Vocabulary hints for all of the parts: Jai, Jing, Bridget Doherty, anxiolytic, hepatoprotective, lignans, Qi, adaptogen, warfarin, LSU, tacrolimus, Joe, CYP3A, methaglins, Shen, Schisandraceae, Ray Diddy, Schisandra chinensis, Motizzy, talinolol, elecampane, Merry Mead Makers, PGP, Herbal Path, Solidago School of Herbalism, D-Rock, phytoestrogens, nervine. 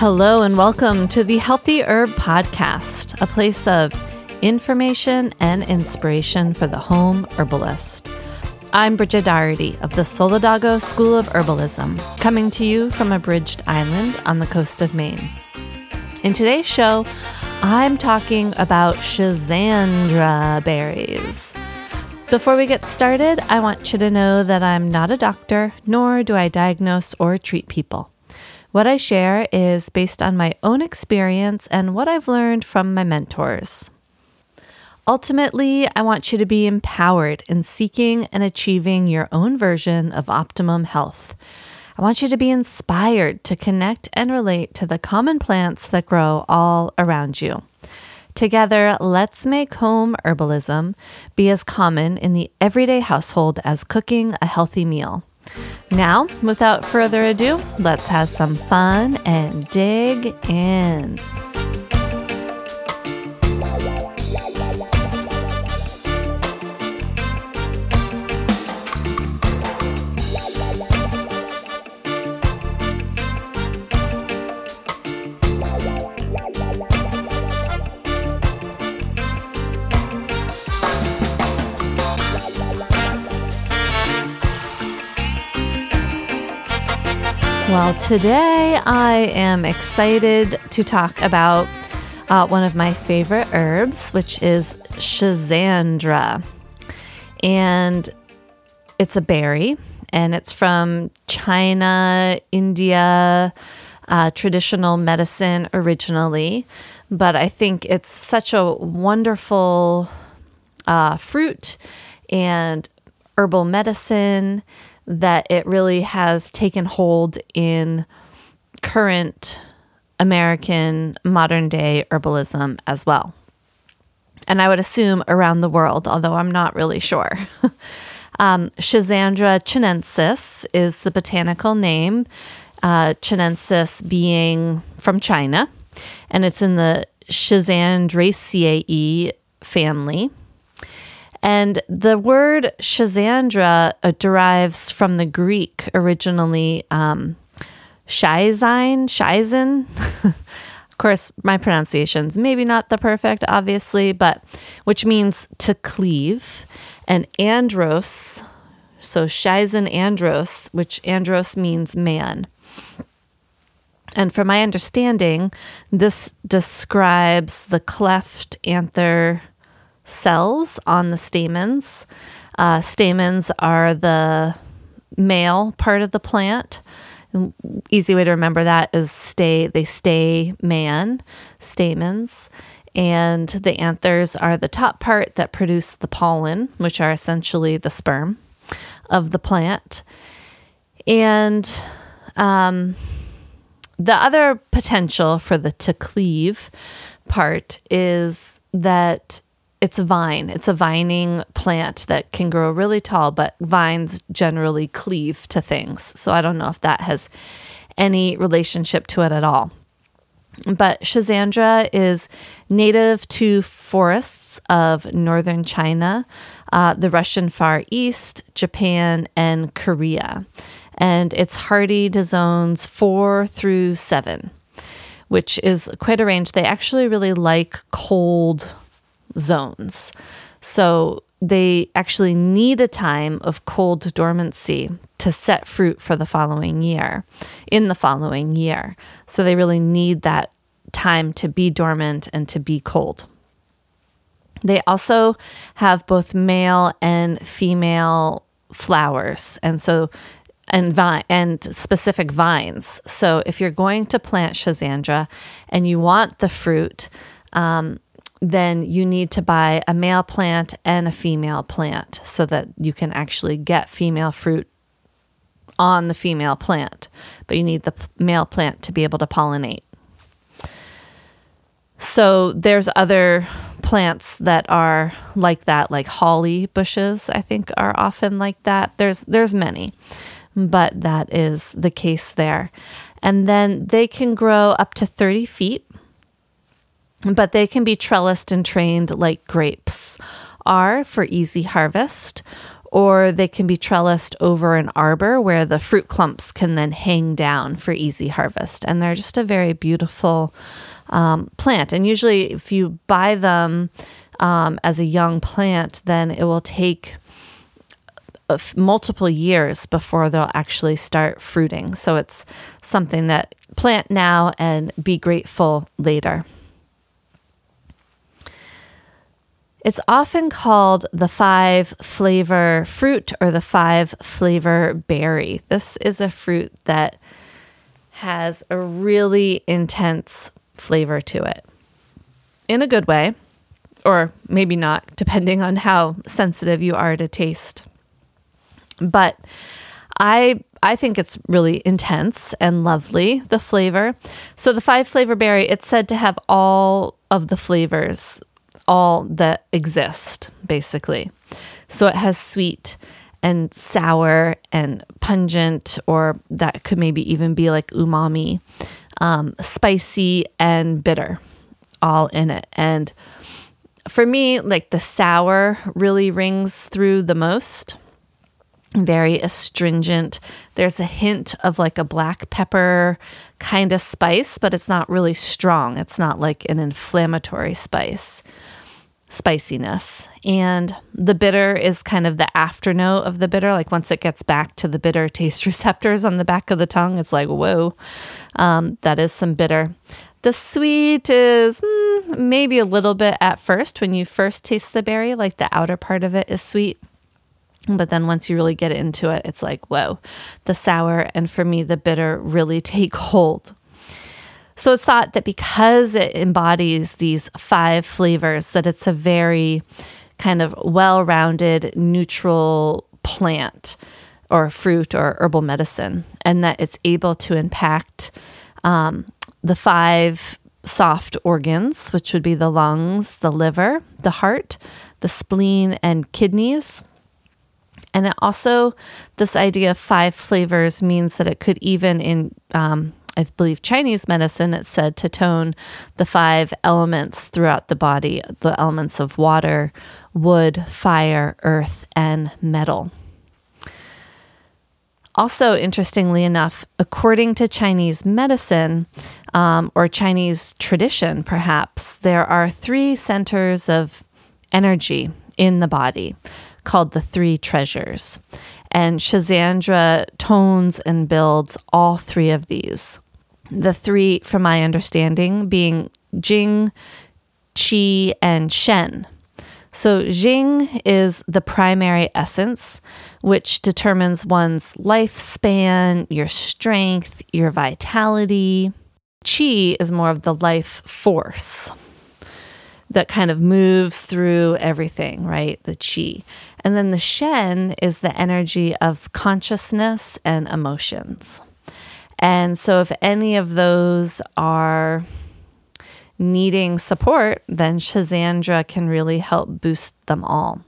Hello and welcome to the Healthy Herb Podcast, a place of information and inspiration for the home herbalist. I'm Bridget Doherty of the Solidago School of Herbalism, coming to you from a bridged island on the coast of Maine. In today's show, I'm talking about Schisandra berries. Before we get started, I want you to know that I'm not a doctor, nor do I diagnose or treat people. What I share is based on my own experience and what I've learned from my mentors. Ultimately, I want you to be empowered in seeking and achieving your own version of optimum health. I want you to be inspired to connect and relate to the common plants that grow all around you. Together, let's make home herbalism be as common in the everyday household as cooking a healthy meal. Now, without further ado, let's have some fun and dig in. Well, today I am excited to talk about one of my favorite herbs, which is Schisandra. And it's a berry, and it's from China, India, traditional medicine originally. But I think it's such a wonderful fruit and herbal medicine that it really has taken hold in current American modern-day herbalism as well. And I would assume around the world, although I'm not really sure. Schisandra chinensis is the botanical name, chinensis being from China, and it's in the Schisandraceae family. And the word Schisandra derives from the Greek originally, Schisen. Of course, my pronunciation's maybe not the perfect, obviously, but which means to cleave. And andros, so Schisen andros, which andros means man. And from my understanding, this describes the cleft anther cells on the stamens. Stamens are the male part of the plant. An easy way to remember that is they stay man, stamens. And the anthers are the top part that produce the pollen, which are essentially the sperm of the plant. And The other potential for the to cleave part is that it's a vine. It's a vining plant that can grow really tall, but vines generally cleave to things. So I don't know if that has any relationship to it at all. But Schisandra is native to forests of northern China, the Russian Far East, Japan, and Korea. And it's hardy to zones 4 through 7, which is quite a range. They actually really like cold zones. So they actually need a time of cold dormancy to set fruit for the following year, in the following year. So they really need that time to be dormant and to be cold. They also have both male and female flowers, and so and specific vines. So if you're going to plant Schisandra and you want the fruit, then you need to buy a male plant and a female plant so that you can actually get female fruit on the female plant, but you need the male plant to be able to pollinate. So there's other plants that are like that, like holly bushes, I think, are often like that. There's many, but that is the case there. And then they can grow up to 30 feet. But they can be trellised and trained like grapes are for easy harvest, or they can be trellised over an arbor where the fruit clumps can then hang down for easy harvest. And they're just a very beautiful plant. And usually if you buy them as a young plant, then it will take multiple years before they'll actually start fruiting. So it's something that plant now and be grateful later. It's often called the 5-flavor fruit or the 5-flavor berry. This is a fruit that has a really intense flavor to it, in a good way, or maybe not, depending on how sensitive you are to taste. But I think it's really intense and lovely, the flavor. So the 5-flavor berry, it's said to have all of the flavors, all that exist, basically. So it has sweet and sour and pungent, or that could maybe even be like umami, spicy and bitter, all in it. And for me, like the sour really rings through the most, very astringent. There's a hint of like a black pepper kind of spice, but it's not really strong. It's not like an inflammatory spiciness. And the bitter is kind of the afternote of the bitter. Like once it gets back to the bitter taste receptors on the back of the tongue, it's like, whoa, that is some bitter. The sweet is maybe a little bit at first when you first taste the berry, like the outer part of it is sweet. But then once you really get into it, it's like, whoa, the sour and for me, the bitter really take hold. So it's thought that because it embodies these 5 flavors, that it's a very kind of well-rounded, neutral plant or fruit or herbal medicine, and that it's able to impact the 5 soft organs, which would be the lungs, the liver, the heart, the spleen, and kidneys. And it also, this idea of 5 flavors means that it could even in... I believe Chinese medicine, it's said to tone the 5 elements throughout the body, the elements of water, wood, fire, earth, and metal. Also, interestingly enough, according to Chinese medicine or Chinese tradition, perhaps, there are 3 centers of energy in the body called the 3 treasures. And Schisandra tones and builds all 3 of these. The 3, from my understanding, being Jing, Qi, and Shen. So Jing is the primary essence, which determines one's lifespan, your strength, your vitality. Qi is more of the life force that kind of moves through everything, right? The Qi. And then the Shen is the energy of consciousness and emotions. And so if any of those are needing support, then Schisandra can really help boost them all.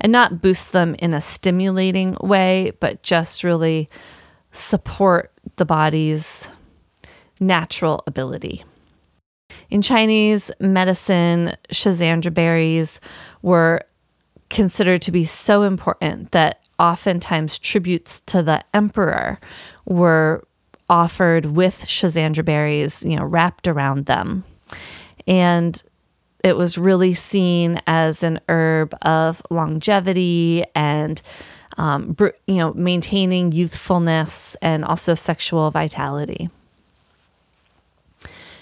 And not boost them in a stimulating way, but just really support the body's natural ability. In Chinese medicine, Schisandra berries were considered to be so important that oftentimes tributes to the emperor were offered with Schisandra berries, wrapped around them. And it was really seen as an herb of longevity and, maintaining youthfulness and also sexual vitality.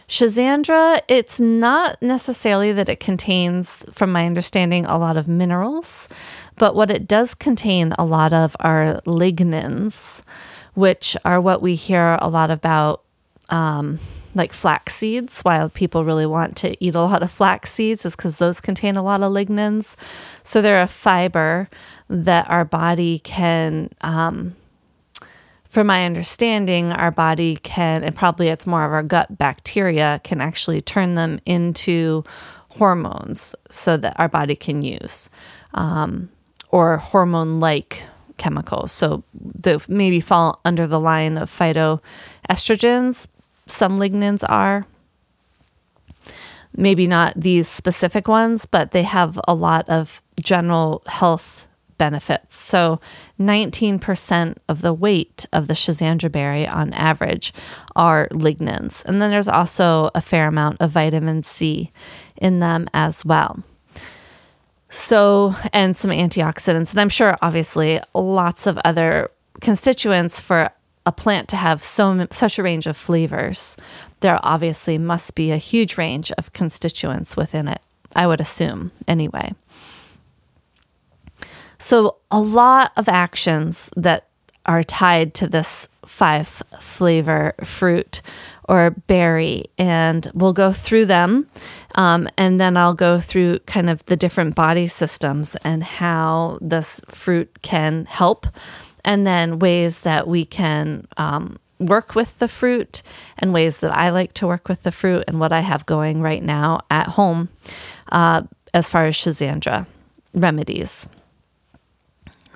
Schisandra, it's not necessarily that it contains, from my understanding, a lot of minerals, but what it does contain a lot of are lignans, which are what we hear a lot about, like flax seeds. Why people really want to eat a lot of flax seeds is because those contain a lot of lignans. So they're a fiber that our body can, from my understanding, and probably it's more of our gut bacteria, can actually turn them into hormones so that our body can use, or hormone-like chemicals. So they maybe fall under the line of phytoestrogens. Some lignans are, maybe not these specific ones, but they have a lot of general health benefits. So 19% of the weight of the Schisandra berry on average are lignans. And then there's also a fair amount of vitamin C in them as well. So, and some antioxidants, and I'm sure obviously lots of other constituents for a plant to have such a range of flavors. There obviously must be a huge range of constituents within it, I would assume anyway. So a lot of actions that are tied to this 5-flavor fruit or berry, and we'll go through them, and then I'll go through kind of the different body systems and how this fruit can help, and then ways that we can work with the fruit, and ways that I like to work with the fruit, and what I have going right now at home as far as Schisandra remedies.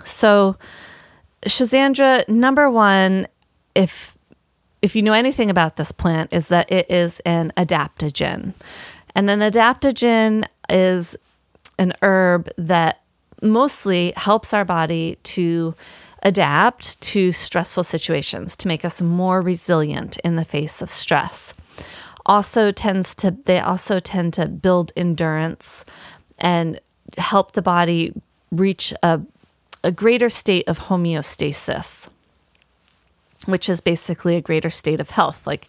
So Schisandra, number one, if you know anything about this plant, is that it is an adaptogen. And an adaptogen is an herb that mostly helps our body to adapt to stressful situations, to make us more resilient in the face of stress. They also tend to build endurance and help the body reach a greater state of homeostasis, which is basically a greater state of health. Like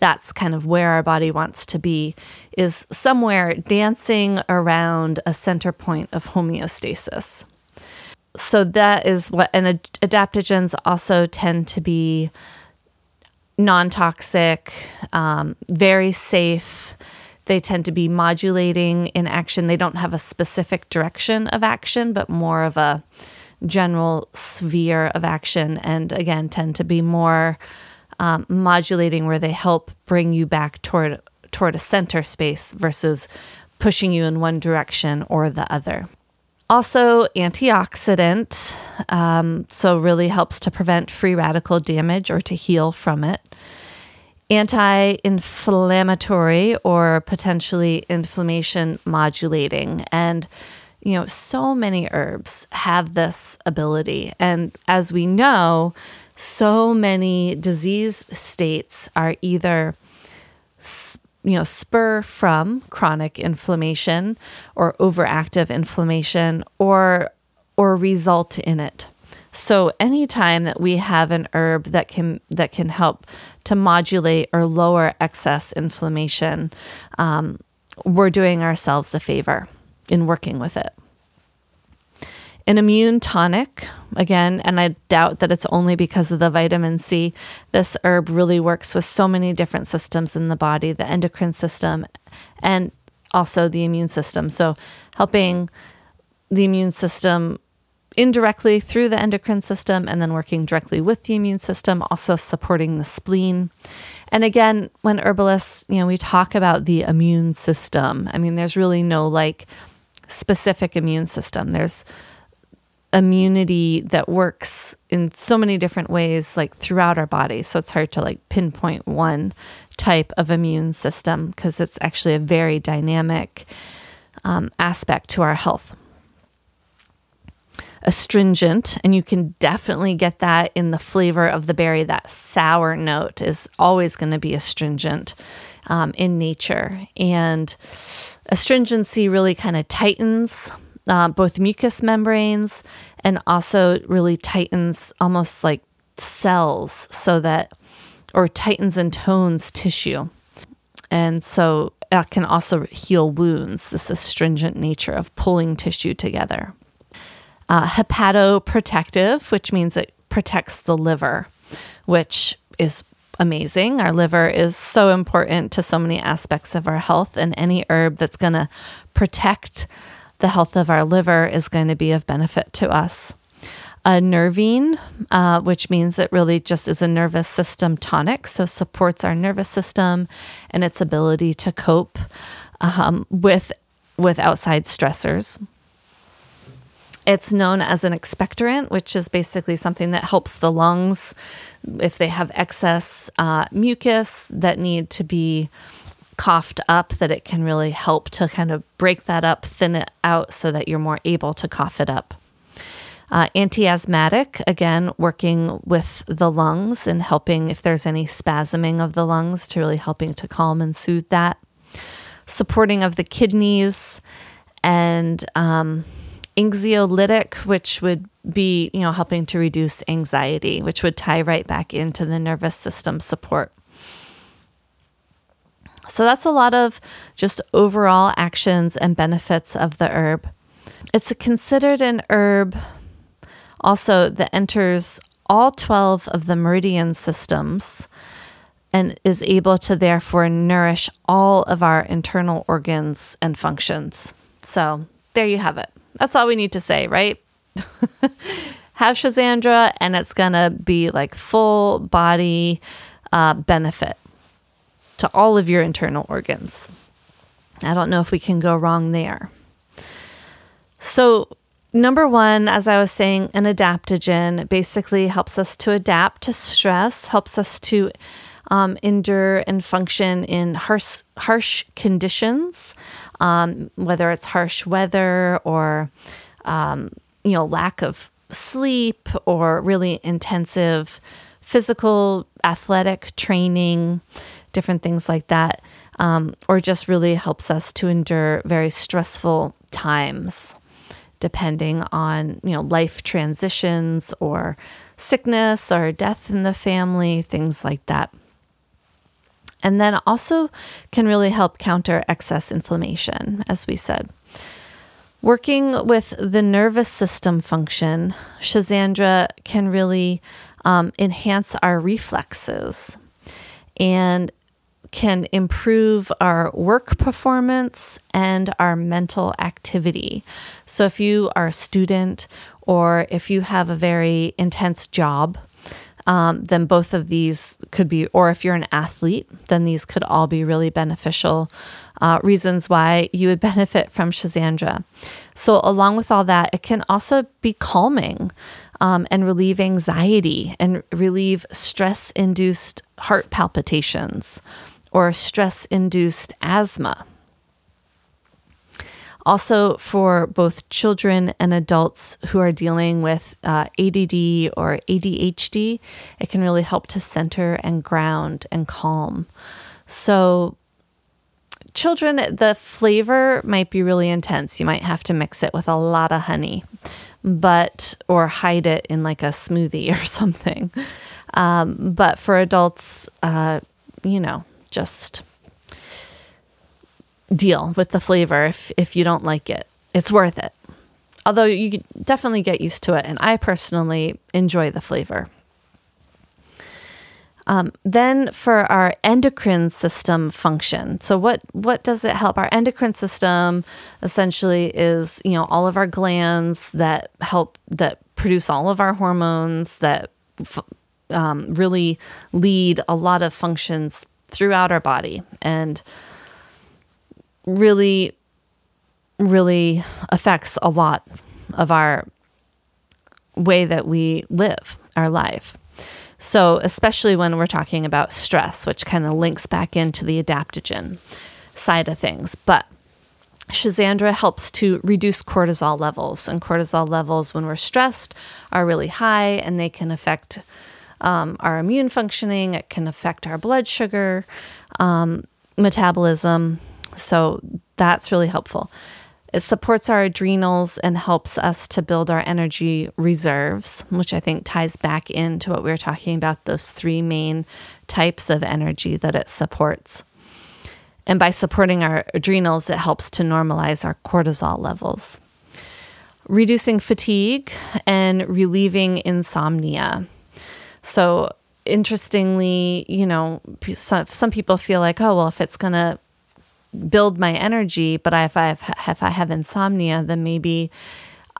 that's kind of where our body wants to be, is somewhere dancing around a center point of homeostasis. So that is what, and adaptogens also tend to be non-toxic, very safe. They tend to be modulating in action. They don't have a specific direction of action, but more of a general sphere of action, and again, tend to be more modulating, where they help bring you back toward a center space versus pushing you in one direction or the other. Also, antioxidant, so really helps to prevent free radical damage or to heal from it. Anti-inflammatory or potentially inflammation modulating. And, so many herbs have this ability. And as we know, so many disease states are either, spur from chronic inflammation or overactive inflammation or result in it. So anytime that we have an herb that can help to modulate or lower excess inflammation, we're doing ourselves a favor in working with it. An immune tonic, again, and I doubt that it's only because of the vitamin C. This herb really works with so many different systems in the body, the endocrine system and also the immune system. So helping the immune system indirectly through the endocrine system and then working directly with the immune system, also supporting the spleen. And again, when herbalists, we talk about the immune system. I mean, there's really no specific immune system. There's immunity that works in so many different ways, throughout our body. So it's hard to pinpoint one type of immune system because it's actually a very dynamic aspect to our health. Astringent, and you can definitely get that in the flavor of the berry. That sour note is always going to be astringent in nature. And astringency really kind of tightens both mucous membranes and also really tightens almost like cells or tightens and tones tissue. And so it can also heal wounds, this astringent nature of pulling tissue together. Hepatoprotective, which means it protects the liver, which is amazing. Our liver is so important to so many aspects of our health, and any herb that's going to protect the health of our liver is going to be of benefit to us. Nervine, which means it really just is a nervous system tonic, so supports our nervous system and its ability to cope with outside stressors. It's known as an expectorant, which is basically something that helps the lungs if they have excess mucus that need to be coughed up, that it can really help to kind of break that up, thin it out so that you're more able to cough it up. Anti-asthmatic, again, working with the lungs and helping if there's any spasming of the lungs to really helping to calm and soothe that. Supporting of the kidneys and anxiolytic, which would be, helping to reduce anxiety, which would tie right back into the nervous system support. So that's a lot of just overall actions and benefits of the herb. It's considered an herb also that enters all 12 of the meridian systems and is able to therefore nourish all of our internal organs and functions. So there you have it. That's all we need to say, right? Have Schisandra, and it's going to be full body benefit to all of your internal organs. I don't know if we can go wrong there. So number one, as I was saying, an adaptogen basically helps us to adapt to stress, helps us to endure and function in harsh conditions, whether it's harsh weather or, lack of sleep or really intensive physical, athletic training, different things like that, or just really helps us to endure very stressful times, depending on, life transitions or sickness or death in the family, things like that. And then also can really help counter excess inflammation, as we said. Working with the nervous system function, Schisandra can really enhance our reflexes and can improve our work performance and our mental activity. So if you are a student or if you have a very intense job, then both of these could be, or if you're an athlete, then these could all be really beneficial reasons why you would benefit from Schisandra. So along with all that, it can also be calming and relieve anxiety and relieve stress-induced heart palpitations or stress-induced asthma. Also for both children and adults who are dealing with ADD or ADHD, it can really help to center and ground and calm. So children, the flavor might be really intense. You might have to mix it with a lot of honey, or hide it in a smoothie or something. But for adults, just deal with the flavor if you don't like it. It's worth it. Although you can definitely get used to it, and I personally enjoy the flavor. Then for our endocrine system function. So what does it help? Our endocrine system essentially is, you know, all of our glands that help, that produce all of our hormones, that really lead a lot of functions throughout our body and really, really affects a lot of our way that we live our life. So especially when we're talking about stress, which kind of links back into the adaptogen side of things. But Schisandra helps to reduce cortisol levels, and cortisol levels when we're stressed are really high, and they can affect our immune functioning. It can affect our blood sugar metabolism. So that's really helpful. It supports our adrenals and helps us to build our energy reserves, which I think ties back into what we were talking about, those three main types of energy that it supports. And by supporting our adrenals, it helps to normalize our cortisol levels. Reducing fatigue and relieving insomnia. So interestingly, you know, some people feel like, oh, well, if it's going to build my energy, but if I have insomnia, then maybe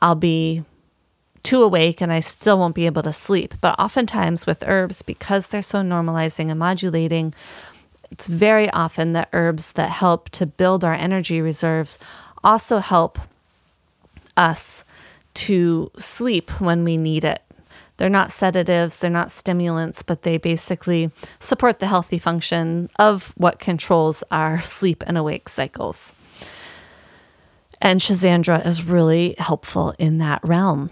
I'll be too awake and I still won't be able to sleep. But oftentimes with herbs, because they're so normalizing and modulating, it's very often that herbs that help to build our energy reserves also help us to sleep when we need it. They're not sedatives, they're not stimulants, but they basically support the healthy function of what controls our sleep and awake cycles. And Schisandra is really helpful in that realm.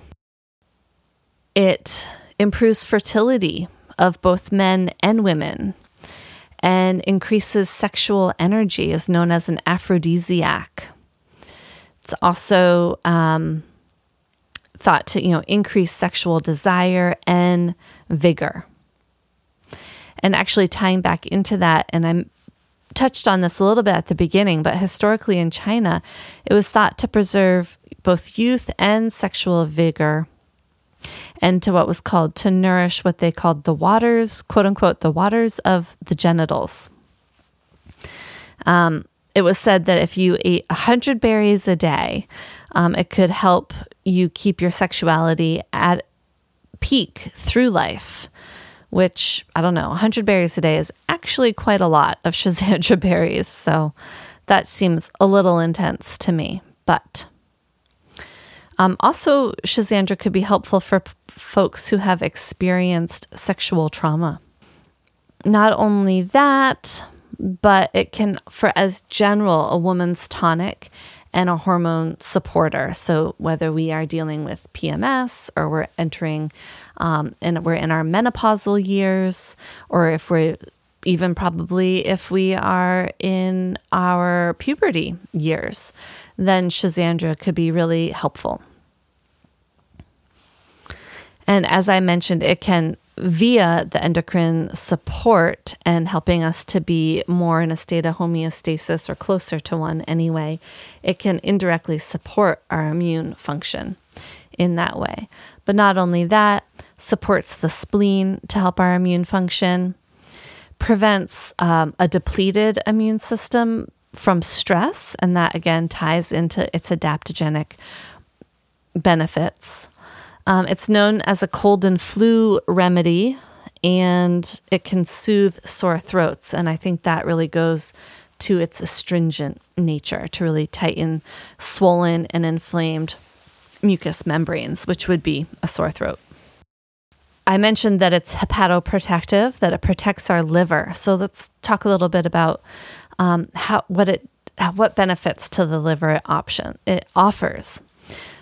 It improves fertility of both men and women and increases sexual energy, is known as an aphrodisiac. It's also thought to, you know, increase sexual desire and vigor. And actually tying back into that, and I touched on this a little bit at the beginning, but historically in China, it was thought to preserve both youth and sexual vigor, and to what was called to nourish what they called the waters, quote unquote, the waters of the genitals. It was said that if you ate 100 berries a day, it could help you keep your sexuality at peak through life, which, I don't know, 100 berries a day is actually quite a lot of Schisandra berries. So that seems a little intense to me. But also, Schisandra could be helpful for folks who have experienced sexual trauma. Not only that, but it can, for as general, a woman's tonic and a hormone supporter. So whether we are dealing with PMS or we're entering and we're in our menopausal years, or if we're even probably if we are in our puberty years, then Schisandra could be really helpful. And as I mentioned, it can, via the endocrine support and helping us to be more in a state of homeostasis or closer to one anyway, it can indirectly support our immune function in that way. But not only that, supports the spleen to help our immune function, prevents a depleted immune system from stress, and that again ties into its adaptogenic benefits. It's known as a cold and flu remedy, and it can soothe sore throats. And I think that really goes to its astringent nature, to really tighten swollen and inflamed mucous membranes, which would be a sore throat. I mentioned that it's hepatoprotective, that it protects our liver. So let's talk a little bit about what benefits to the liver it offers.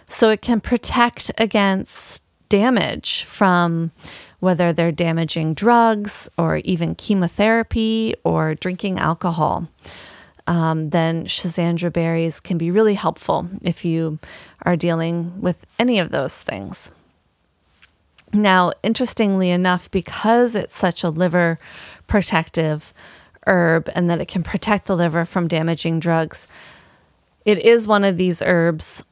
So it can protect against damage from whether they're damaging drugs or even chemotherapy or drinking alcohol. Then Schisandra berries can be really helpful if you are dealing with any of those things. Now, interestingly enough, because it's such a liver protective herb and that it can protect the liver from damaging drugs, it is one of these herbs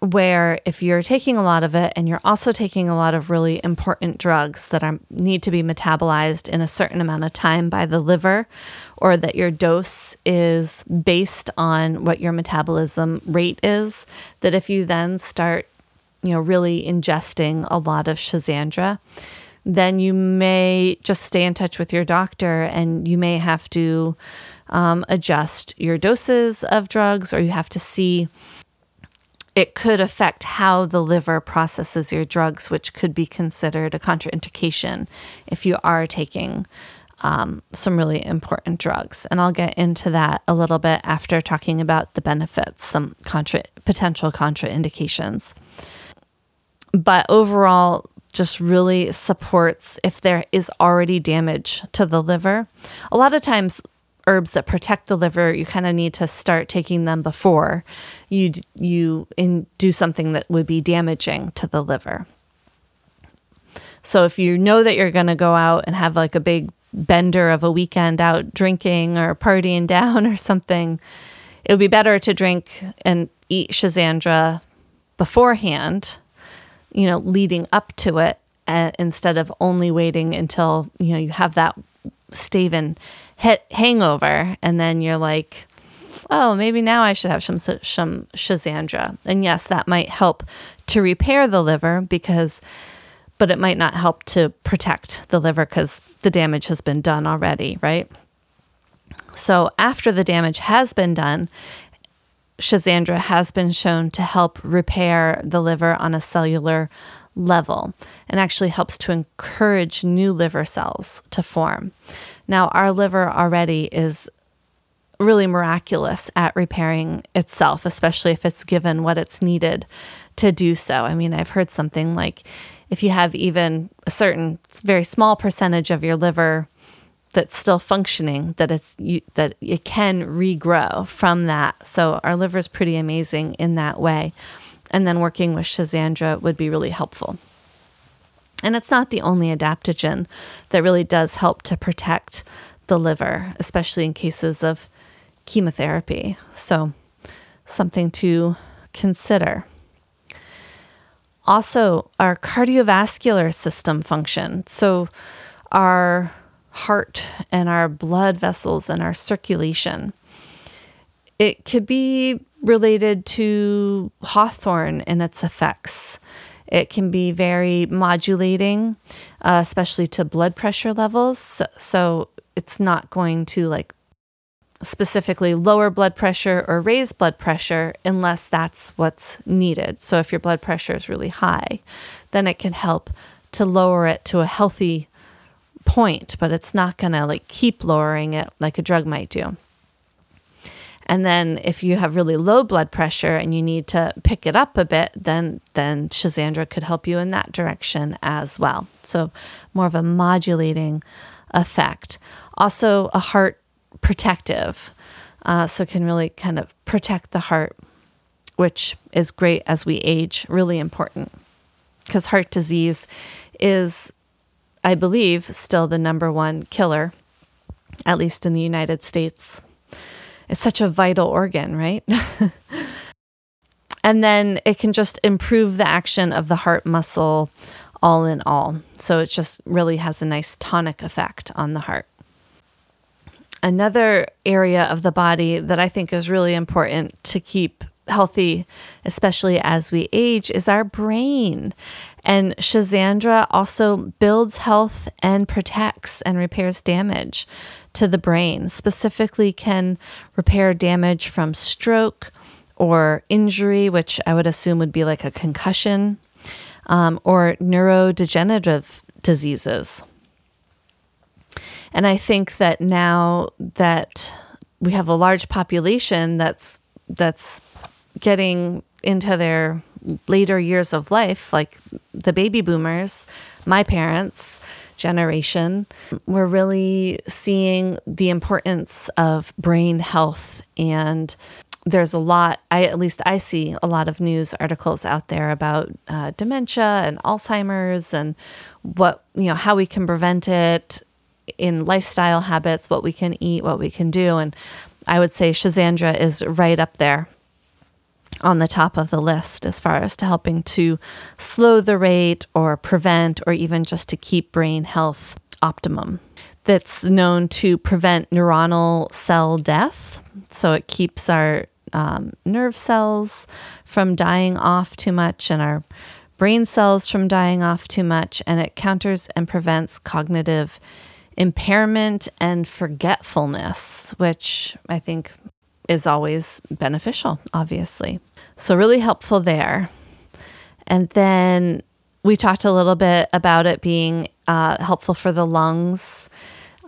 where if you're taking a lot of it and you're also taking a lot of really important drugs that need to be metabolized in a certain amount of time by the liver, or that your dose is based on what your metabolism rate is, that if you then start, really ingesting a lot of Schisandra, then you may just stay in touch with your doctor and you may have to adjust your doses of drugs, or you have to see. It could affect how the liver processes your drugs, which could be considered a contraindication if you are taking some really important drugs. And I'll get into that a little bit after talking about the benefits, some potential contraindications. But overall, just really supports if there is already damage to the liver. A lot of times, herbs that protect the liver, you kind of need to start taking them before you do something that would be damaging to the liver. So if you know that you're going to go out and have like a big bender of a weekend out drinking or partying down or something, it would be better to drink and eat Schisandra beforehand, leading up to it, instead of only waiting until, you have that Staven hangover, and then you're like, oh, maybe now I should have some Schisandra. And yes, that might help to repair the liver, but it might not help to protect the liver because the damage has been done already, right? So after the damage has been done, Schisandra has been shown to help repair the liver on a cellular level, and actually helps to encourage new liver cells to form. Now, our liver already is really miraculous at repairing itself, especially if it's given what it's needed to do so. I mean, I've heard something like if you have even a certain very small percentage of your liver that's still functioning, that it can regrow from that. So our liver is pretty amazing in that way. And then working with Schisandra would be really helpful. And it's not the only adaptogen that really does help to protect the liver, especially in cases of chemotherapy. So something to consider. Also, our cardiovascular system function. So our heart and our blood vessels and our circulation. It could be related to hawthorn and its effects. It can be very modulating, especially to blood pressure levels. So it's not going to specifically lower blood pressure or raise blood pressure unless that's what's needed. So if your blood pressure is really high, then it can help to lower it to a healthy point, but it's not going to keep lowering it like a drug might do. And then if you have really low blood pressure and you need to pick it up a bit, then Schisandra could help you in that direction as well. So more of a modulating effect. Also a heart protective, so can really kind of protect the heart, which is great as we age, really important. Because heart disease is, I believe, still the number one killer, at least in the United States. It's such a vital organ, right? And then it can just improve the action of the heart muscle all in all. So it just really has a nice tonic effect on the heart. Another area of the body that I think is really important to keep healthy, especially as we age, is our brain. And Schisandra also builds health and protects and repairs damage to the brain, specifically can repair damage from stroke or injury, which I would assume would be like a concussion, or neurodegenerative diseases. And I think that now that we have a large population that's getting into their later years of life, like the baby boomers, my parents' generation, we're really seeing the importance of brain health. And there's a lot, I see a lot of news articles out there about dementia and Alzheimer's and what, how we can prevent it in lifestyle habits, what we can eat, what we can do. And I would say Schisandra is right up there on the top of the list as far as to helping to slow the rate or prevent or even just to keep brain health optimum. That's known to prevent neuronal cell death. So it keeps our nerve cells from dying off too much and our brain cells from dying off too much. And it counters and prevents cognitive impairment and forgetfulness, which I think is always beneficial, obviously. So really helpful there. And then we talked a little bit about it being helpful for the lungs.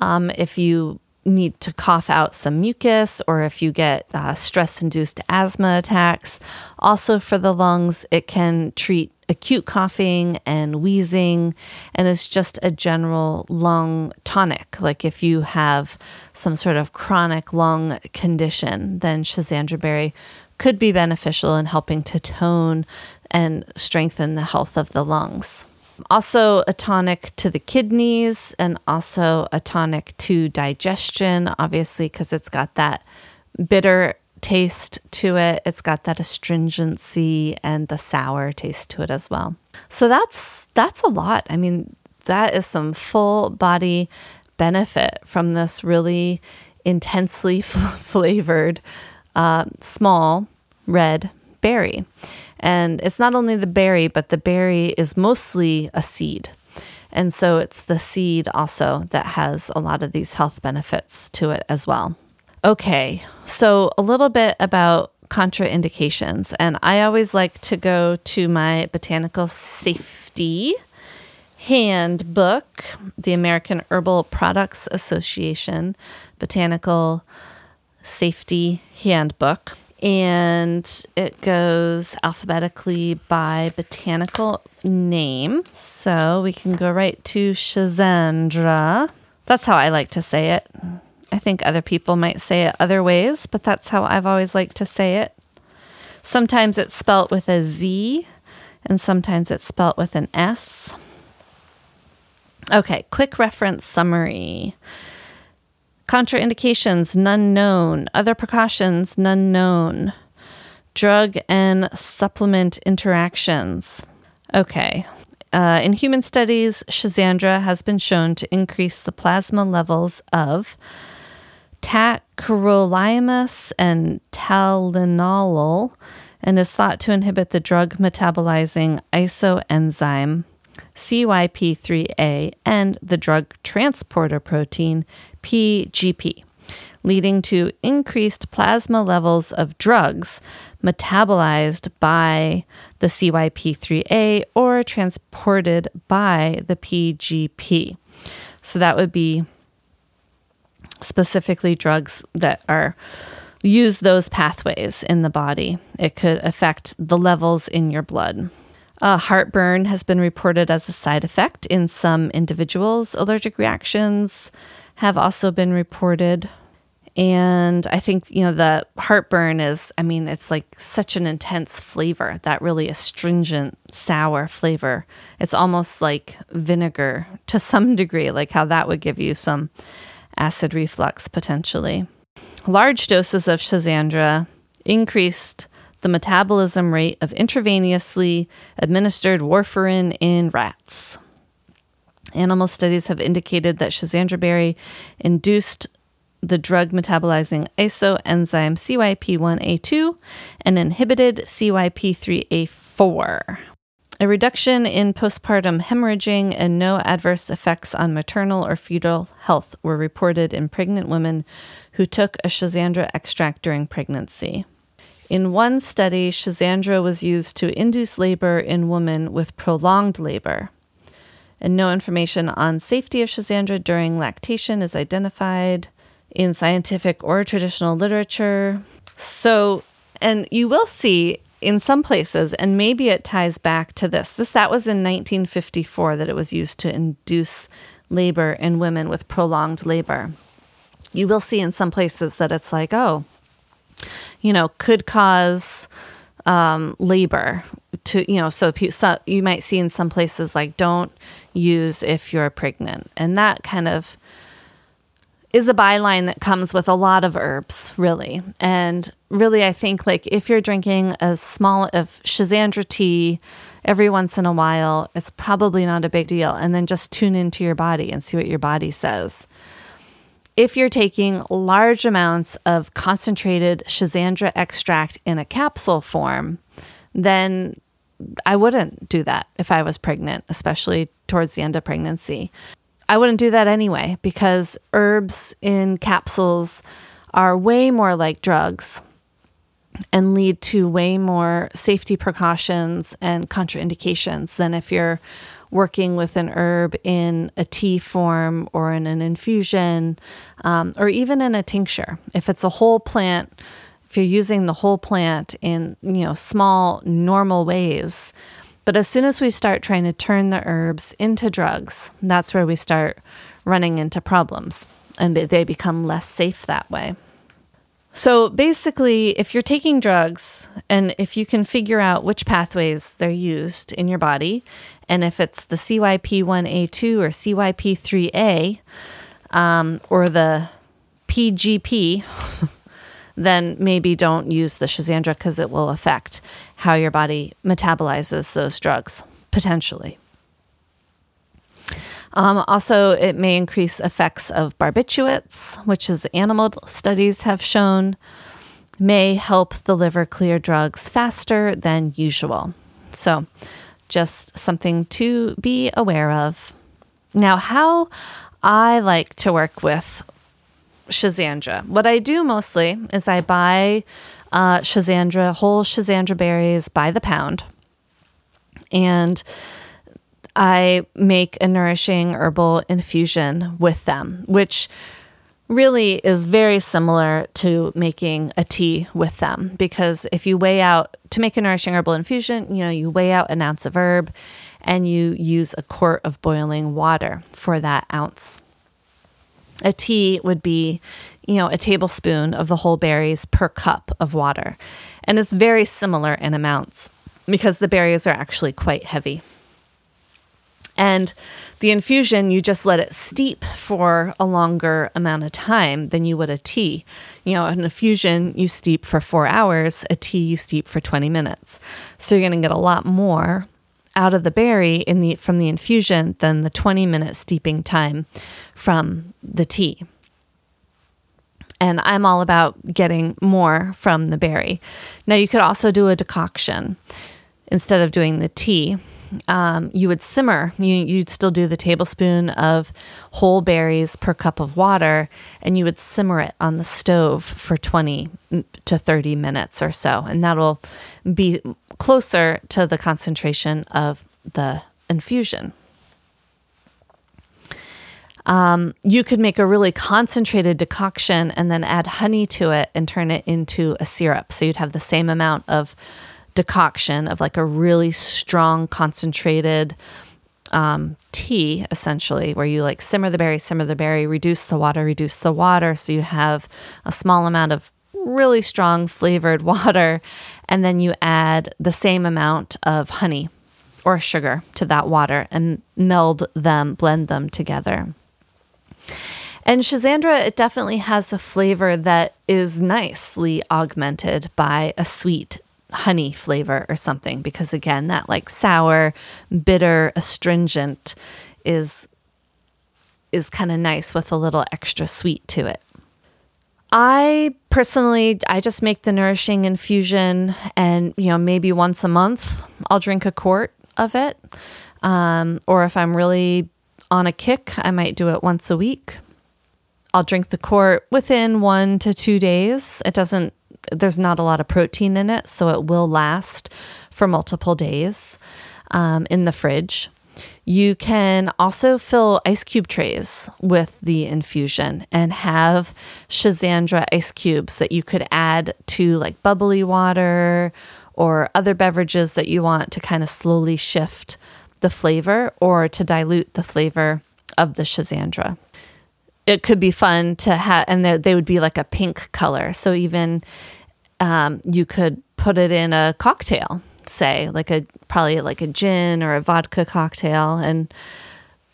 If you need to cough out some mucus or if you get stress-induced asthma attacks, also for the lungs, it can treat acute coughing and wheezing, and it's just a general lung tonic. Like if you have some sort of chronic lung condition, then Schisandra berry could be beneficial in helping to tone and strengthen the health of the lungs. Also a tonic to the kidneys and also a tonic to digestion, obviously, because it's got that bitter taste to it. It's got that astringency and the sour taste to it as well. So that's a lot. I mean, that is some full body benefit from this really intensely flavored, small red berry. And it's not only the berry, but the berry is mostly a seed. And so it's the seed also that has a lot of these health benefits to it as well. Okay, so a little bit about contraindications. And I always like to go to my botanical safety handbook, the American Herbal Products Association Botanical Safety Handbook. And it goes alphabetically by botanical name. So we can go right to Schisandra. That's how I like to say it. I think other people might say it other ways, but that's how I've always liked to say it. Sometimes it's spelt with a Z, and sometimes it's spelt with an S. Okay, quick reference summary. Contraindications, none known. Other precautions, none known. Drug and supplement interactions. Okay. In human studies, Schisandra has been shown to increase the plasma levels of tacrolimus and talinolol, and is thought to inhibit the drug-metabolizing isoenzyme CYP3A and the drug transporter protein PGP, leading to increased plasma levels of drugs metabolized by the CYP3A or transported by the PGP. So that would be specifically drugs that are use those pathways in the body. It could affect the levels in your blood. Heartburn has been reported as a side effect in some individuals. Allergic reactions have also been reported. And I think, you know, the heartburn is, I mean, it's like such an intense flavor, that really astringent, sour flavor. It's almost like vinegar to some degree, like how that would give you some acid reflux potentially. Large doses of Schisandra increased the metabolism rate of intravenously administered warfarin in rats. Animal studies have indicated that Schisandra berry induced the drug metabolizing isoenzyme CYP1A2 and inhibited CYP3A4. A reduction in postpartum hemorrhaging and no adverse effects on maternal or fetal health were reported in pregnant women who took a Schisandra extract during pregnancy. In one study, Schisandra was used to induce labor in women with prolonged labor. And no information on safety of Schisandra during lactation is identified in scientific or traditional literature. So, and you will see in some places, and maybe it ties back to this, that was in 1954 that it was used to induce labor in women with prolonged labor. You will see in some places that it's like, oh, you know, could cause labor to, you know, so you might see in some places like don't use if you're pregnant. And that kind of is a byline that comes with a lot of herbs, really. And really, I think, like, if you're drinking a small of Schisandra tea every once in a while, it's probably not a big deal. And then just tune into your body and see what your body says. If you're taking large amounts of concentrated Schisandra extract in a capsule form, then I wouldn't do that if I was pregnant, especially towards the end of pregnancy. I wouldn't do that anyway, because herbs in capsules are way more like drugs and lead to way more safety precautions and contraindications than if you're working with an herb in a tea form or in an infusion, or even in a tincture. If it's a whole plant, if you're using the whole plant in, you know, small, normal ways. But as soon as we start trying to turn the herbs into drugs, that's where we start running into problems, and they become less safe that way. So basically, if you're taking drugs and if you can figure out which pathways they're used in your body, and if it's the CYP1A2 or CYP3A or the PGP, then maybe don't use the Schisandra, because it will affect how your body metabolizes those drugs, potentially. Also, it may increase effects of barbiturates, which is animal studies have shown may help the liver clear drugs faster than usual. So just something to be aware of. Now, how I like to work with Schisandra. What I do mostly is I buy Schisandra, whole Schisandra berries by the pound, and I make a nourishing herbal infusion with them, which really is very similar to making a tea with them, because if you weigh out, to make a nourishing herbal infusion, you know, you weigh out an ounce of herb and you use a quart of boiling water for that ounce. A tea would be, you know, a tablespoon of the whole berries per cup of water. And it's very similar in amounts because the berries are actually quite heavy. And the infusion, you just let it steep for a longer amount of time than you would a tea. You know, an infusion you steep for 4 hours, a tea you steep for 20 minutes. So you're going to get a lot more out of the berry from the infusion than the 20-minute steeping time from the tea. And I'm all about getting more from the berry. Now, you could also do a decoction instead of doing the tea. You would simmer. You'd still do the tablespoon of whole berries per cup of water, and you would simmer it on the stove for 20 to 30 minutes or so. And that'll be closer to the concentration of the infusion. You could make a really concentrated decoction and then add honey to it and turn it into a syrup. So you'd have the same amount of decoction of like a really strong concentrated tea, essentially, where you like simmer the berry, reduce the water. So you have a small amount of really strong flavored water, and then you add the same amount of honey or sugar to that water and blend them together. And Schisandra, it definitely has a flavor that is nicely augmented by a sweet honey flavor or something, because again, that like sour, bitter, astringent is kind of nice with a little extra sweet to it. I just make the nourishing infusion, and, you know, maybe once a month I'll drink a quart of it. Or if I'm really on a kick, I might do it once a week. I'll drink the quart within 1 to 2 days. There's not a lot of protein in it, so it will last for multiple days in the fridge. You can also fill ice cube trays with the infusion and have Schisandra ice cubes that you could add to like bubbly water or other beverages that you want to kind of slowly shift the flavor or to dilute the flavor of the Schisandra. It could be fun to have, and they would be like a pink color. So even you could put it in a cocktail, say, like a gin or a vodka cocktail, and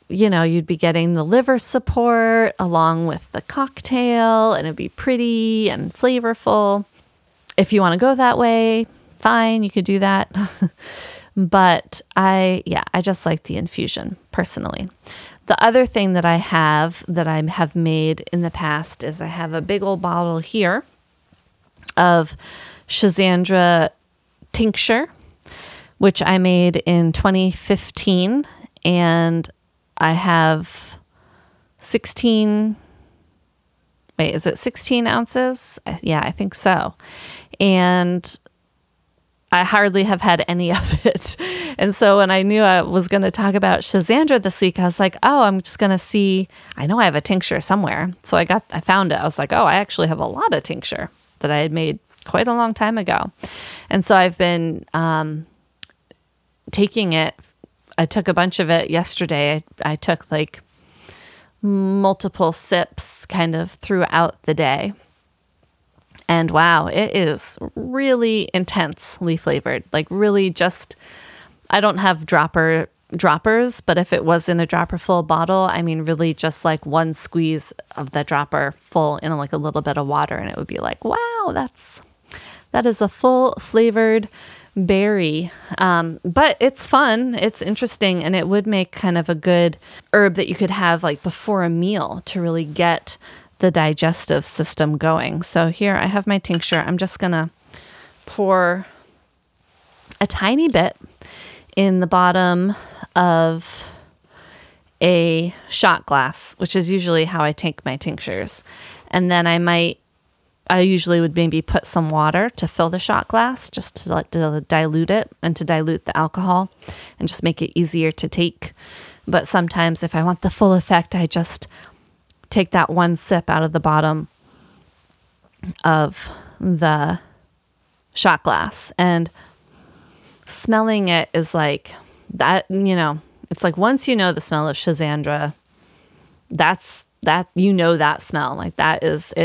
you know, you'd be getting the liver support along with the cocktail, and it'd be pretty and flavorful. If you want to go that way, fine, you could do that. But I just like the infusion personally. The other thing that I have made in the past is I have a big old bottle here of Schisandra tincture, which I made in 2015, and I have 16 ounces? Yeah, I think so. And I hardly have had any of it. And so when I knew I was going to talk about Schisandra this week, I was like, oh, I'm just going to see. I know I have a tincture somewhere. So I found it. I was like, oh, I actually have a lot of tincture that I had made quite a long time ago. And so I've been taking it. I took a bunch of it yesterday. I took like multiple sips kind of throughout the day. And wow, it is really intensely flavored. Like really just, I don't have droppers, but if it was in a dropper full bottle, I mean really just like one squeeze of the dropper full in like a little bit of water, and it would be like, wow, that is a full flavored berry. But it's fun. It's interesting. And it would make kind of a good herb that you could have like before a meal to really get the digestive system going. So here I have my tincture. I'm just going to pour a tiny bit in the bottom of a shot glass, which is usually how I take my tinctures. And then I usually would maybe put some water to fill the shot glass just to dilute it and to dilute the alcohol and just make it easier to take. But sometimes if I want the full effect, I just take that one sip out of the bottom of the shot glass. And smelling it is like that, you know, it's like once you know the smell of Schisandra, that smell, like it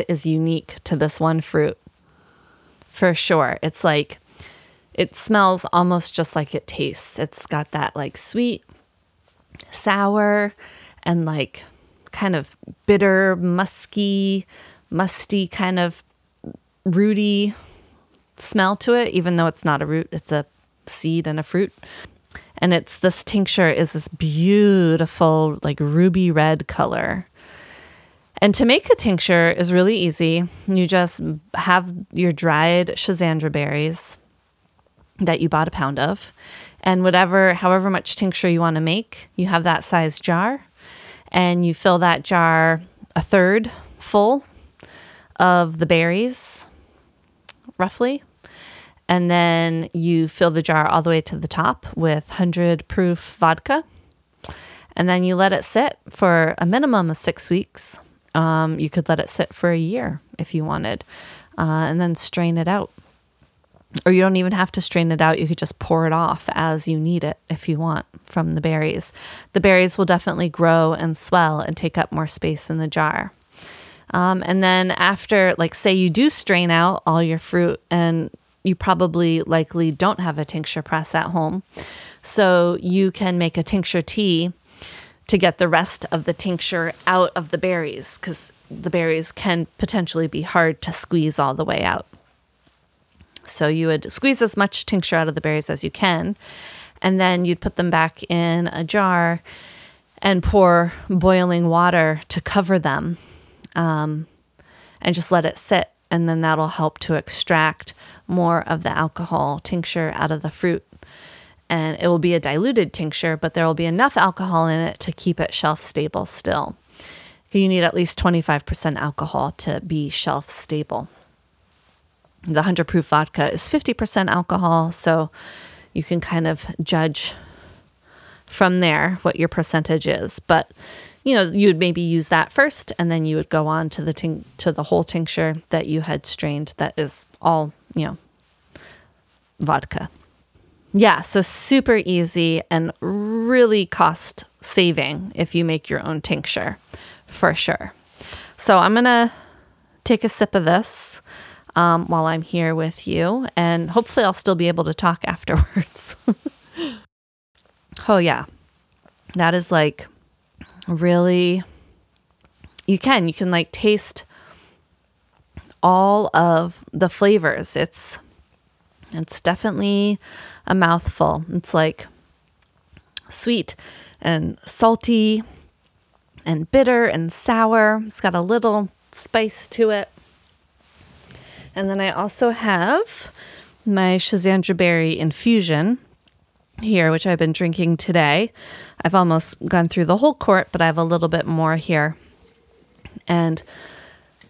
is unique to this one fruit for sure. It's like, it smells almost just like it tastes. It's got that like sweet, sour, and like kind of bitter, musty kind of rooty smell to it, even though it's not a root, it's a seed and a fruit. And it's, this tincture is this beautiful like ruby red color. And to make a tincture is really easy. You just have your dried Schisandra berries that you bought a pound of, and however much tincture you want to make, you have that size jar, and you fill that jar a third full of the berries, roughly. And then you fill the jar all the way to the top with 100 proof vodka. And then you let it sit for a minimum of 6 weeks. You could let it sit for a year if you wanted, and then strain it out. Or you don't even have to strain it out. You could just pour it off as you need it if you want from the berries. The berries will definitely grow and swell and take up more space in the jar. And then after, like say you do strain out all your fruit, and you likely don't have a tincture press at home. So you can make a tincture tea to get the rest of the tincture out of the berries, because the berries can potentially be hard to squeeze all the way out. So you would squeeze as much tincture out of the berries as you can, and then you'd put them back in a jar and pour boiling water to cover them, and just let it sit, and then that'll help to extract more of the alcohol tincture out of the fruit. And it will be a diluted tincture, but there will be enough alcohol in it to keep it shelf stable still. You need at least 25% alcohol to be shelf stable. The 100 proof vodka is 50% alcohol, so you can kind of judge from there what your percentage is. But you know, you would maybe use that first, and then you would go on to the whole tincture that you had strained. That is all, you know, vodka. Yeah, so super easy and really cost saving if you make your own tincture, for sure. So I'm going to take a sip of this while I'm here with you, and hopefully I'll still be able to talk afterwards. Oh yeah, that is like really, you can like taste all of the flavors. It's definitely a mouthful. It's like sweet and salty and bitter and sour. It's got a little spice to it. And then I also have my Schisandra berry infusion here, which I've been drinking today. I've almost gone through the whole quart, but I have a little bit more here. And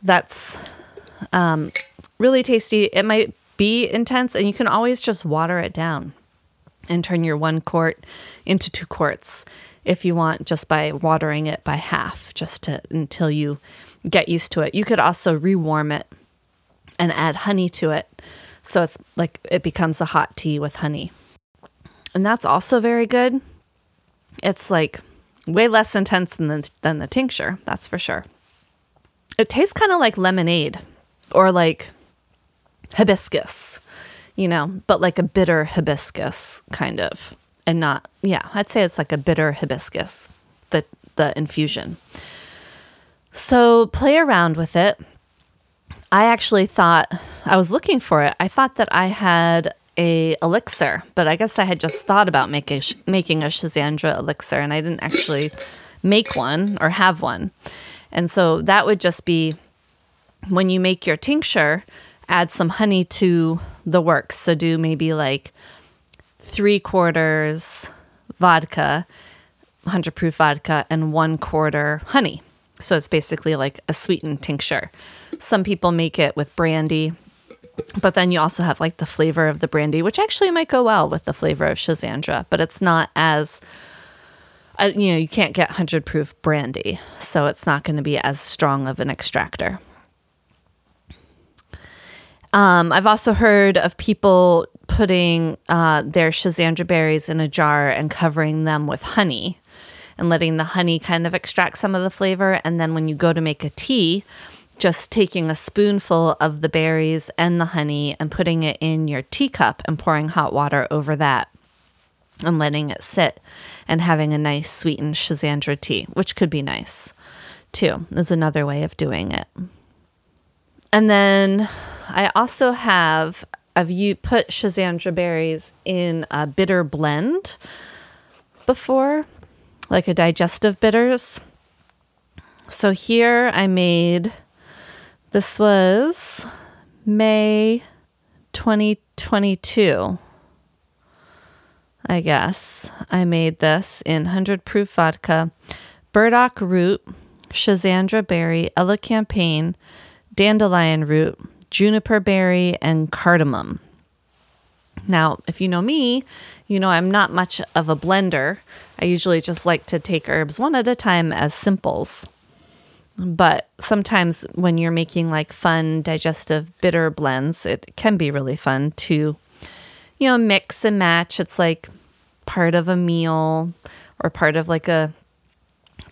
that's really tasty. It might be intense, and you can always just water it down and turn your one quart into 2 quarts if you want, just by watering it by half, just to until you get used to it. You could also rewarm it and add honey to it, so it's like it becomes a hot tea with honey. And that's also very good. It's like way less intense than the tincture, that's for sure. It tastes kind of like lemonade or like hibiscus, but like a bitter hibiscus kind of, and not, I'd say it's like a bitter hibiscus, the infusion. So play around with it. I actually thought, I was looking for it. I thought that I had a elixir, but I guess I had just thought about making a Schisandra elixir, and I didn't actually make one or have one. And so that would just be, when you make your tincture, add some honey to the works. So do maybe like 3/4 vodka, 100 proof vodka, and 1/4 honey. So it's basically like a sweetened tincture. Some people make it with brandy, but then you also have like the flavor of the brandy, which actually might go well with the flavor of Schisandra, but it's not as, you can't get 100 proof brandy, so it's not going to be as strong of an extractor. I've also heard of people putting their Schisandra berries in a jar and covering them with honey and letting the honey kind of extract some of the flavor. And then when you go to make a tea, just taking a spoonful of the berries and the honey and putting it in your teacup and pouring hot water over that and letting it sit and having a nice sweetened Schisandra tea, which could be nice too, is another way of doing it. And then I also have, you put Schisandra berries in a bitter blend before, like a digestive bitters. So here I made, this was May 2022, I guess. I made this in 100 proof vodka, burdock root, Schisandra berry, elecampane, dandelion root, juniper berry, and cardamom. Now, if you know me, you know I'm not much of a blender. I usually just like to take herbs one at a time as simples. But sometimes when you're making like fun digestive bitter blends, it can be really fun to, mix and match. It's like part of a meal or part of like a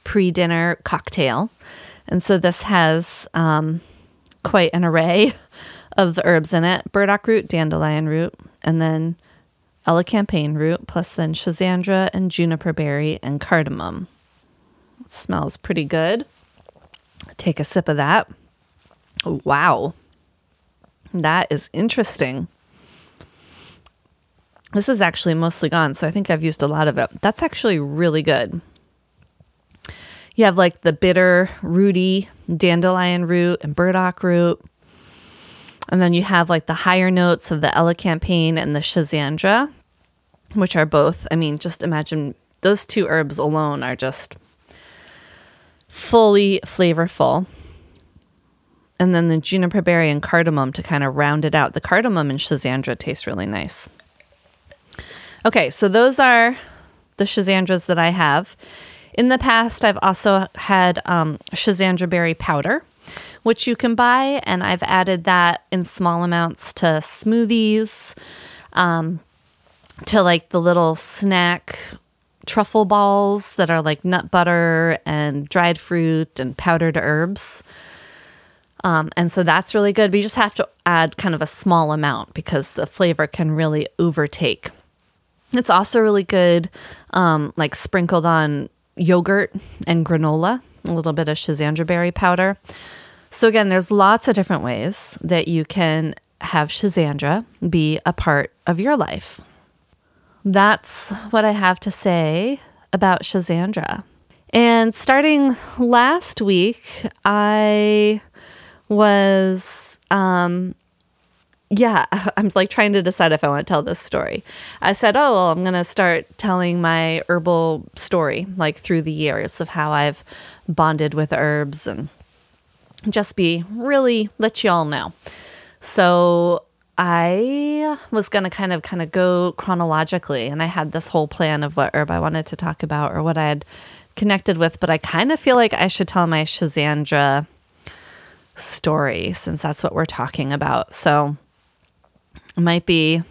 pre-dinner cocktail. And so this has quite an array of the herbs in it. Burdock root, dandelion root, and then elecampane root, plus then Schisandra and juniper berry and cardamom. It smells pretty good. Take a sip of that. Wow. That is interesting. This is actually mostly gone, so I think I've used a lot of it. That's actually really good. You have like the bitter, rooty dandelion root and burdock root. And then you have like the higher notes of the elecampane and the Schisandra, which are both, just imagine those two herbs alone are just fully flavorful. And then the juniper berry and cardamom to kind of round it out. The cardamom and Schisandra taste really nice. Okay, so those are the Schisandras that I have. In the past, I've also had Schisandra berry powder, which you can buy, and I've added that in small amounts to smoothies, to like the little snack truffle balls that are like nut butter and dried fruit and powdered herbs. And so that's really good. But you just have to add kind of a small amount because the flavor can really overtake. It's also really good, like sprinkled on yogurt and granola, a little bit of Schisandra berry powder. So again, there's lots of different ways that you can have Schisandra be a part of your life. That's what I have to say about Schisandra. And starting last week, I was, I'm like trying to decide if I want to tell this story. I said, I'm going to start telling my herbal story, like through the years of how I've bonded with herbs and just be really let you all know. So I was going to kind of go chronologically, and I had this whole plan of what herb I wanted to talk about or what I had connected with, but I kind of feel like I should tell my Schisandra story since that's what we're talking about. So it might be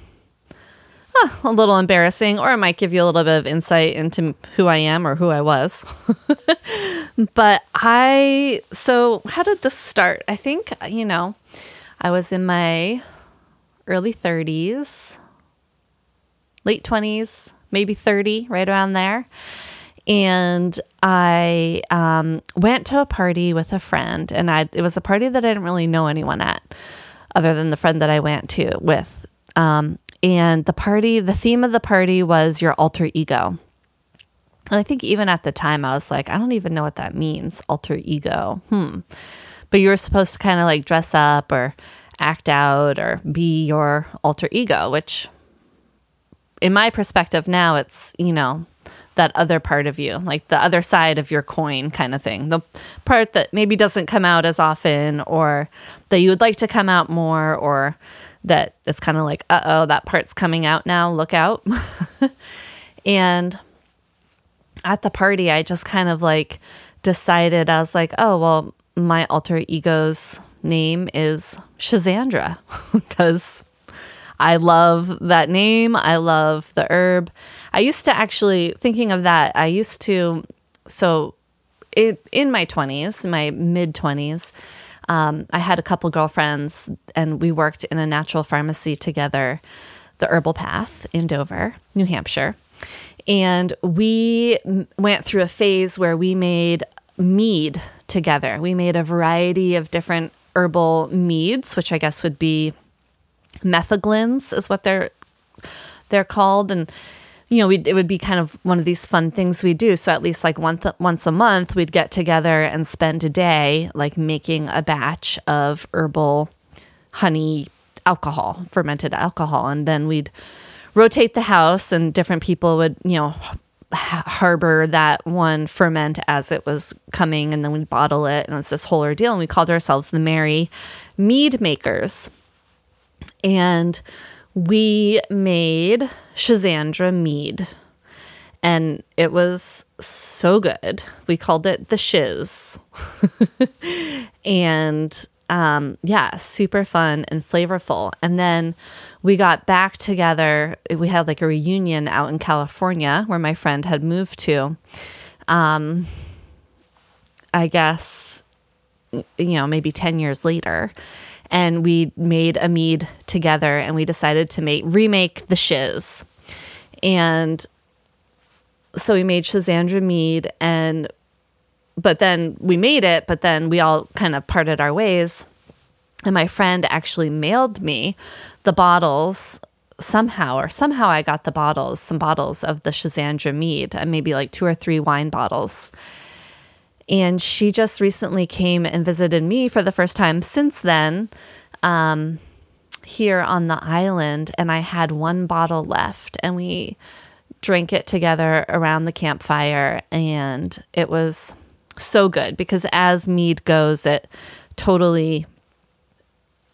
a little embarrassing, or it might give you a little bit of insight into who I am or who I was. But so how did this start? I think, I was in my early 30s, late 20s, maybe 30, right around there. And I went to a party with a friend, and it was a party that I didn't really know anyone at other than the friend that I went to with. And the theme of the party was your alter ego. And I think even at the time I was like, I don't even know what that means, alter ego. But you were supposed to kind of like dress up or act out or be your alter ego, which in my perspective now it's, that other part of you, like the other side of your coin kind of thing. The part that maybe doesn't come out as often, or that you would like to come out more, or that it's kind of like, uh-oh, that part's coming out now, look out. And at the party, I just kind of like decided, I was like, my alter ego's name is Schisandra because I love that name. I love the herb. I used to actually, thinking of that, in my 20s, my mid-20s, I had a couple girlfriends, and we worked in a natural pharmacy together, the Herbal Path in Dover, New Hampshire. And we went through a phase where we made mead together. We made a variety of different herbal meads, which I guess would be methaglins is what they're called. And, it would be kind of one of these fun things we do. So at least like once a month, we'd get together and spend a day like making a batch of herbal honey alcohol, fermented alcohol. And then we'd rotate the house, and different people would, harbor that one ferment as it was coming. And then we'd bottle it. And it's this whole ordeal. And we called ourselves the Merry Mead Makers. And we made Schisandra mead, and it was so good. We called it the Shiz. And super fun and flavorful. And then we got back together. We had like a reunion out in California where my friend had moved to. I guess, maybe 10 years later. And we made a mead together, and we decided to remake the Shiz. And so we made Schisandra mead, but then we made it, but then we all kind of parted our ways. And my friend actually mailed me the bottles somehow I got some bottles of the Schisandra mead, and maybe like 2 or 3 wine bottles. And she just recently came and visited me for the first time since then here on the island. And I had one bottle left, and we drank it together around the campfire. And it was so good because as mead goes, it totally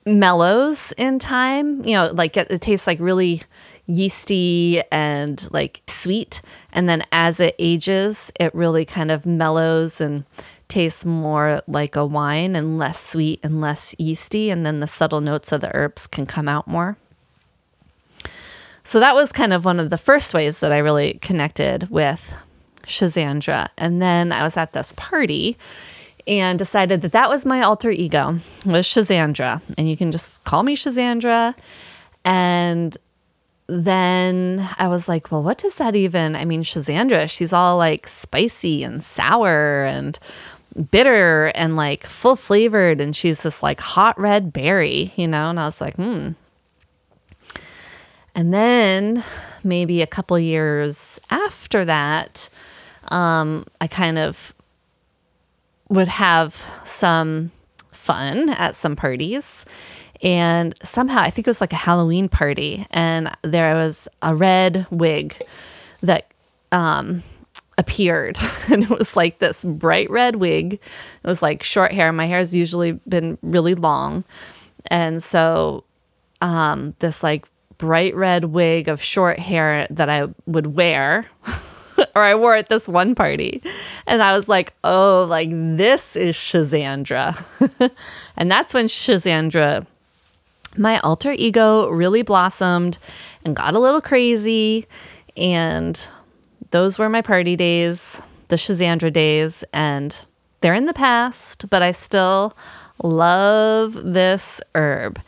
mellows in time. Like it tastes like really yeasty and like sweet. And then as it ages, it really kind of mellows and tastes more like a wine and less sweet and less yeasty. And then the subtle notes of the herbs can come out more. So that was kind of one of the first ways that I really connected with Schisandra. And then I was at this party and decided that was my alter ego, was Schisandra. And you can just call me Schisandra. And then I was like, well, what does that even, I mean, Schisandra, she's all like spicy and sour and bitter and like full flavored. And she's this like hot red berry, you know? And I was like, And then maybe a couple years after that, I kind of would have some fun at some parties. And somehow, I think it was like a Halloween party, and there was a red wig that appeared. And it was like this bright red wig. It was like short hair. My hair's usually been really long. And so this like bright red wig of short hair that I would wear, or I wore at this one party. And I was like, oh, like this is Schisandra. And that's when Schisandra, my alter ego, really blossomed and got a little crazy. And those were my party days, the Schisandra days. And they're in the past, but I still love this herb.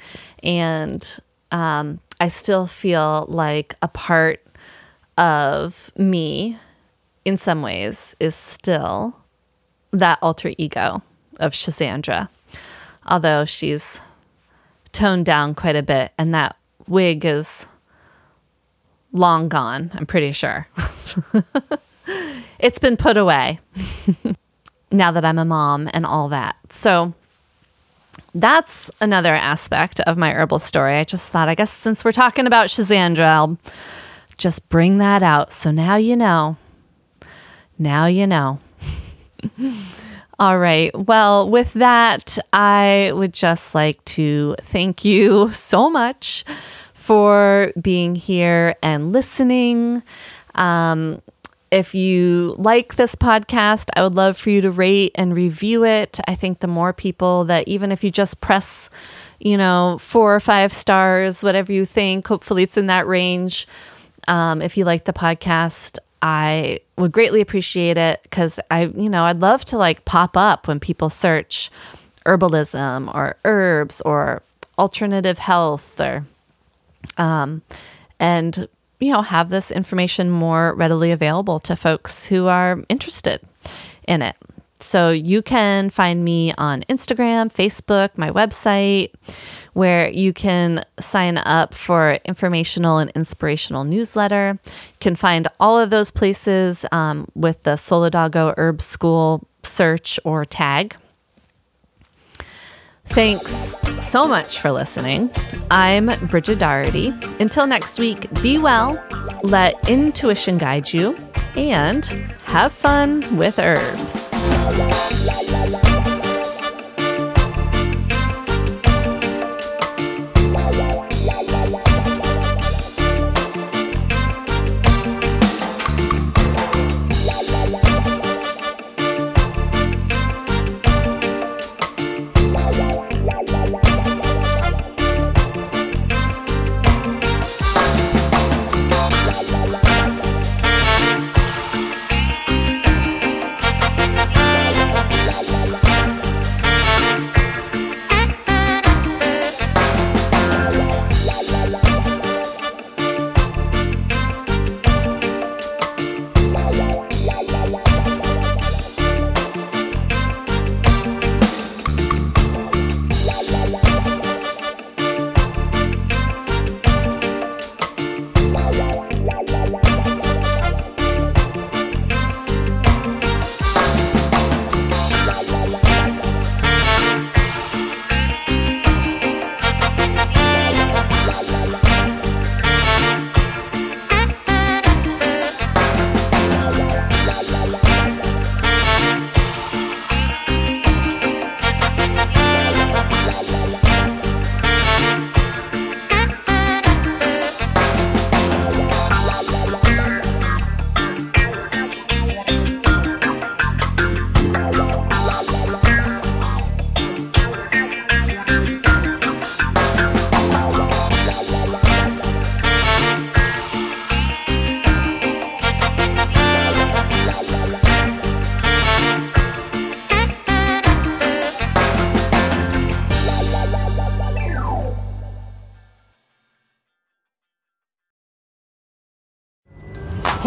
And I still feel like a part of me, in some ways, is still that alter ego of Schisandra, although she's toned down quite a bit, and that wig is long gone, I'm pretty sure. It's been put away now that I'm a mom and all that. So that's another aspect of my herbal story. I just thought, I guess since we're talking about Schisandra, I'll just bring that out. So now you know. Now you know. All right. Well, with that, I would just like to thank you so much for being here and listening. If you like this podcast, I would love for you to rate and review it. I think the more people that, even if you just press, 4 or 5 stars, whatever you think, hopefully it's in that range. If you like the podcast, I would greatly appreciate it, because I'd love to like pop up when people search herbalism or herbs or alternative health, or and have this information more readily available to folks who are interested in it. So you can find me on Instagram, Facebook, my website, where you can sign up for informational and inspirational newsletter. You can find all of those places with the Solidago Herb School search or tag. Thanks so much for listening. I'm Bridget Doherty. Until next week, be well, let intuition guide you, and have fun with herbs.